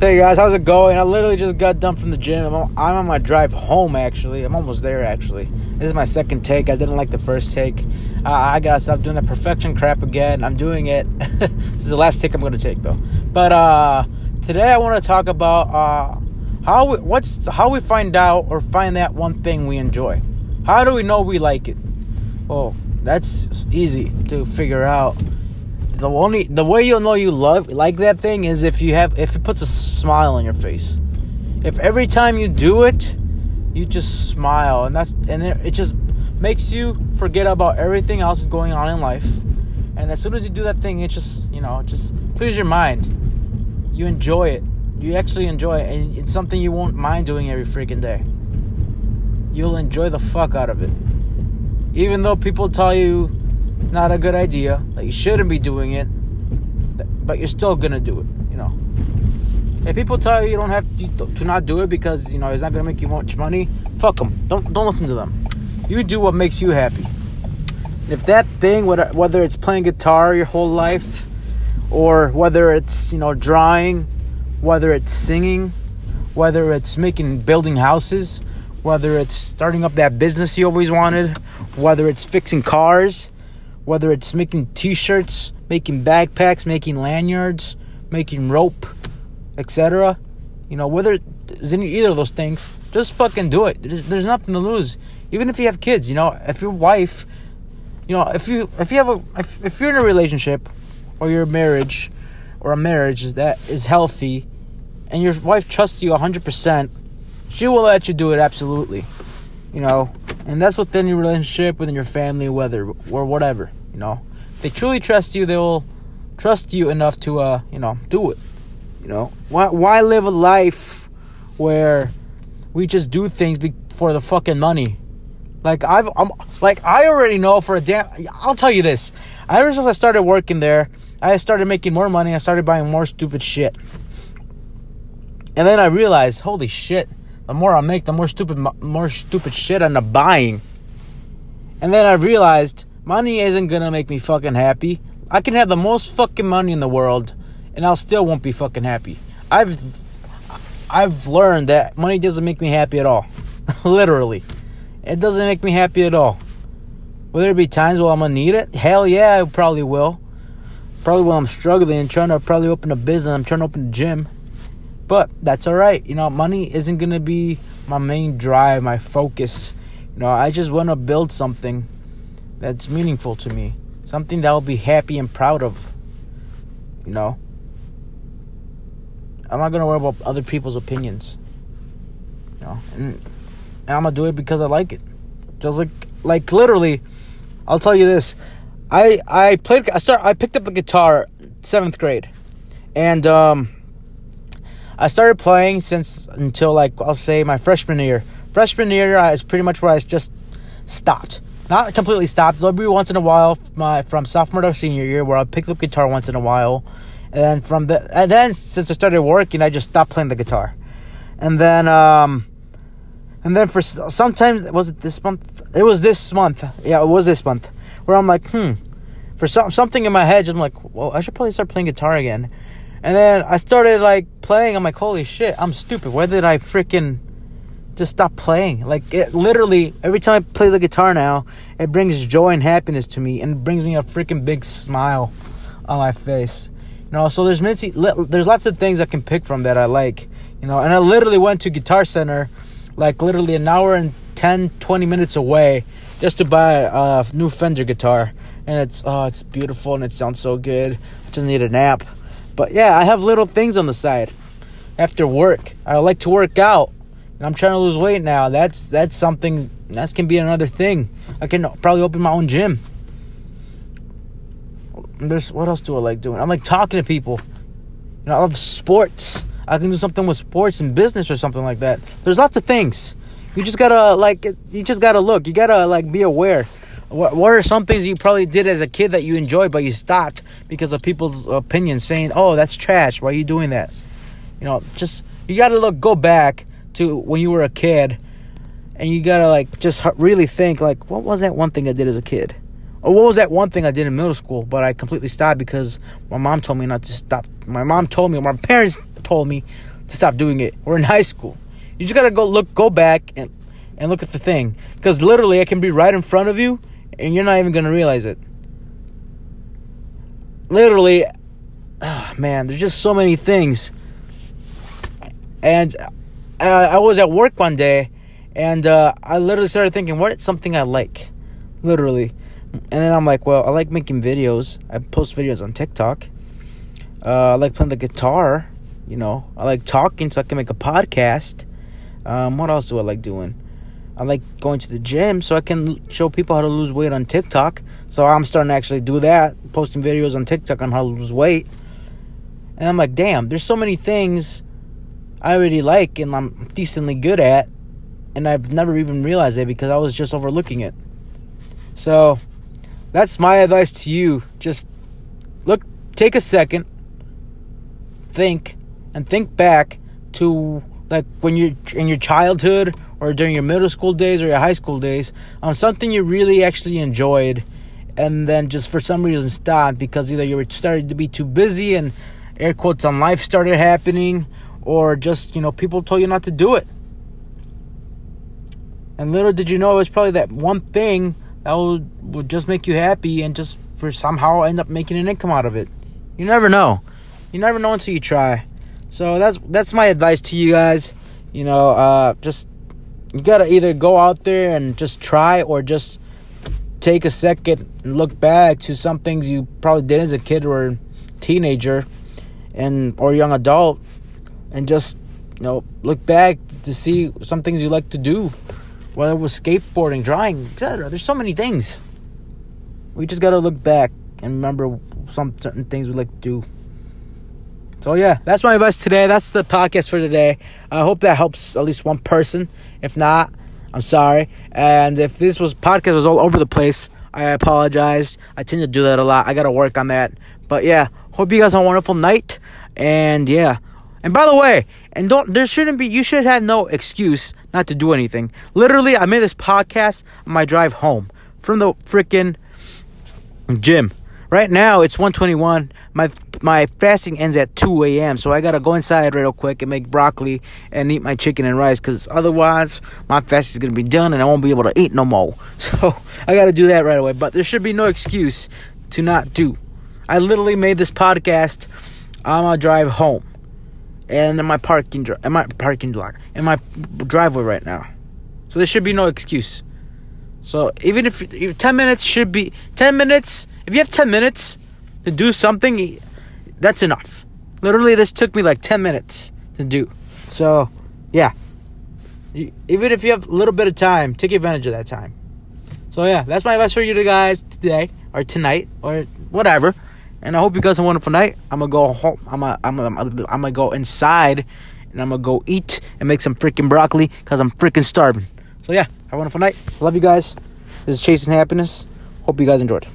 So hey guys, how's it going? I literally just got done from the gym. I'm on my drive home, actually. I'm almost there, actually. This is my second take. I didn't like the first take. I gotta stop doing that perfection crap again. I'm doing it. This is the last take I'm gonna take, though. But today I want to talk about how we find out or find that one thing we enjoy. How do we know we like it? Well, that's easy to figure out. The way you'll know you like that thing is if it puts a smile on your face. If every time you do it, you just smile, and it just makes you forget about everything else that's going on in life. And as soon as you do that thing, it just clears your mind. You enjoy it. You actually enjoy it, and it's something you won't mind doing every freaking day. You'll enjoy the fuck out of it, even though people tell you. Not a good idea, that you shouldn't be doing it, but you're still gonna do it. If people tell you don't have to not do it because it's not gonna make you much money, fuck them. Don't listen to them. You do what makes you happy. If that thing, whether it's playing guitar your whole life, or whether it's drawing, whether it's singing, whether it's building houses, whether it's starting up that business you always wanted, whether it's fixing cars. Whether it's making t-shirts, making backpacks, making lanyards, making rope, etc. Whether it's in either of those things, just fucking do it. There's nothing to lose. Even if you have kids, if your wife, if you're in a relationship or your marriage or a marriage that is healthy and your wife trusts you 100%, she will let you do it absolutely. And that's within your relationship, within your family, whether or whatever. If they truly trust you, they will trust you enough to, do it. Why live a life where we just do things for the fucking money? I already know for a damn. I'll tell you this. Ever since I started working there, I started making more money. I started buying more stupid shit, and then I realized, holy shit. The more I make, the more stupid shit I'm buying. And then I realized money isn't gonna make me fucking happy. I can have the most fucking money in the world, and I still won't be fucking happy. I've learned that money doesn't make me happy at all. Literally, it doesn't make me happy at all. Will there be times where I'm gonna need it? Hell yeah, I probably will. Probably when I'm struggling and trying to probably open a business, I'm trying to open a gym. But that's all right. Money isn't going to be my main drive, my focus. I just want to build something that's meaningful to me. Something that I'll be happy and proud of. I'm not going to worry about other people's opinions. And I'm going to do it because I like it. Just like literally, I'll tell you this. I picked up a guitar 7th grade. And I started playing I'll say my freshman year. Freshman year is pretty much where I just stopped. Not completely stopped. There'll be once in a while from sophomore to senior year where I picked up guitar once in a while. And then since I started working, I just stopped playing the guitar. And then for sometimes, was it this month? It was this month. Yeah, it was this month where I'm like, for something in my head, I'm like, well, I should probably start playing guitar again. And then I started playing. I'm like, holy shit, I'm stupid. Why did I freaking just stop playing? It literally, every time I play the guitar now, it brings joy and happiness to me, and it brings me a freaking big smile on my face. So there's lots of things I can pick from that I like. And I literally went to Guitar Center, literally an hour and 20 minutes away, just to buy a new Fender guitar. And it's beautiful and it sounds so good. I just need a nap. But yeah, I have little things on the side. After work, I like to work out, and I'm trying to lose weight now. That's something that can be another thing. I can probably open my own gym. What else do I like doing? I'm talking to people. I love sports. I can do something with sports and business or something like that. There's lots of things. You just gotta look. You gotta be aware. What are some things you probably did as a kid that you enjoyed, but you stopped because of people's opinions saying, oh, that's trash, why are you doing that? You got to go back to when you were a kid, and you got to really think, what was that one thing I did as a kid? Or what was that one thing I did in middle school, but I completely stopped because my mom told me not to stop. My parents told me stop doing it. We're in high school. You just got to go back and look at the thing. Because literally, it can be right in front of you, and you're not even going to realize it. Literally, oh man, there's just so many things. And I was at work one day, and I literally started thinking, what is something I like? Literally. And then I'm like, well, I like making videos. I post videos on TikTok. I like playing the guitar. You know, I like talking, so I can make a podcast. What else do I like doing? I like going to the gym, so I can show people how to lose weight on TikTok. So I'm starting to actually do that, posting videos on TikTok on how to lose weight. And I'm like, damn, there's so many things I already like and I'm decently good at, and I've never even realized it because I was just overlooking it. So that's my advice to you. Just look, take a second, think back to like when you're in your childhood or during your middle school days or your high school days on something you really actually enjoyed, and then just for some reason stopped because either you were started to be too busy and air quotes on life started happening, or just, you know, people told you not to do it. And little did you know, it was probably that one thing that would just make you happy and just for somehow end up making an income out of it. You never know. You never know until you try. So that's my advice to you guys. You know, just you gotta either go out there and just try, or just take a second and look back to some things you probably did as a kid or a teenager or young adult, and just, you know, look back to see some things you like to do, whether it was skateboarding, drawing, etc. There's so many things. We just gotta look back and remember some certain things we like to do. So yeah, that's my advice today. That's the podcast for today. I hope that helps at least one person. If not, I'm sorry. And if this podcast was all over the place, I apologize. I tend to do that a lot. I gotta work on that. But yeah, hope you guys have a wonderful night. And yeah. And by the way, you should have no excuse not to do anything. Literally, I made this podcast on my drive home from the freaking gym. Right now, it's 1:21. My fasting ends at 2 a.m., so I got to go inside real quick and make broccoli and eat my chicken and rice, because otherwise my fast is going to be done and I won't be able to eat no more. So I got to do that right away. But there should be no excuse to not do. I literally made this podcast on my drive home. And in my parking lot, in my driveway right now. So there should be no excuse. So even if 10 minutes should be 10 minutes, if you have 10 minutes to do something, that's enough. Literally, this took me like 10 minutes to do. So yeah, even if you have a little bit of time, take advantage of that time. So yeah, that's my advice for you guys today or tonight or whatever. And I hope you guys have a wonderful night. I'm going to go home. I'm going to go inside, and I'm going to go eat and make some freaking broccoli because I'm freaking starving. So yeah, have a wonderful night. Love you guys. This is Chasing Happiness. Hope you guys enjoyed.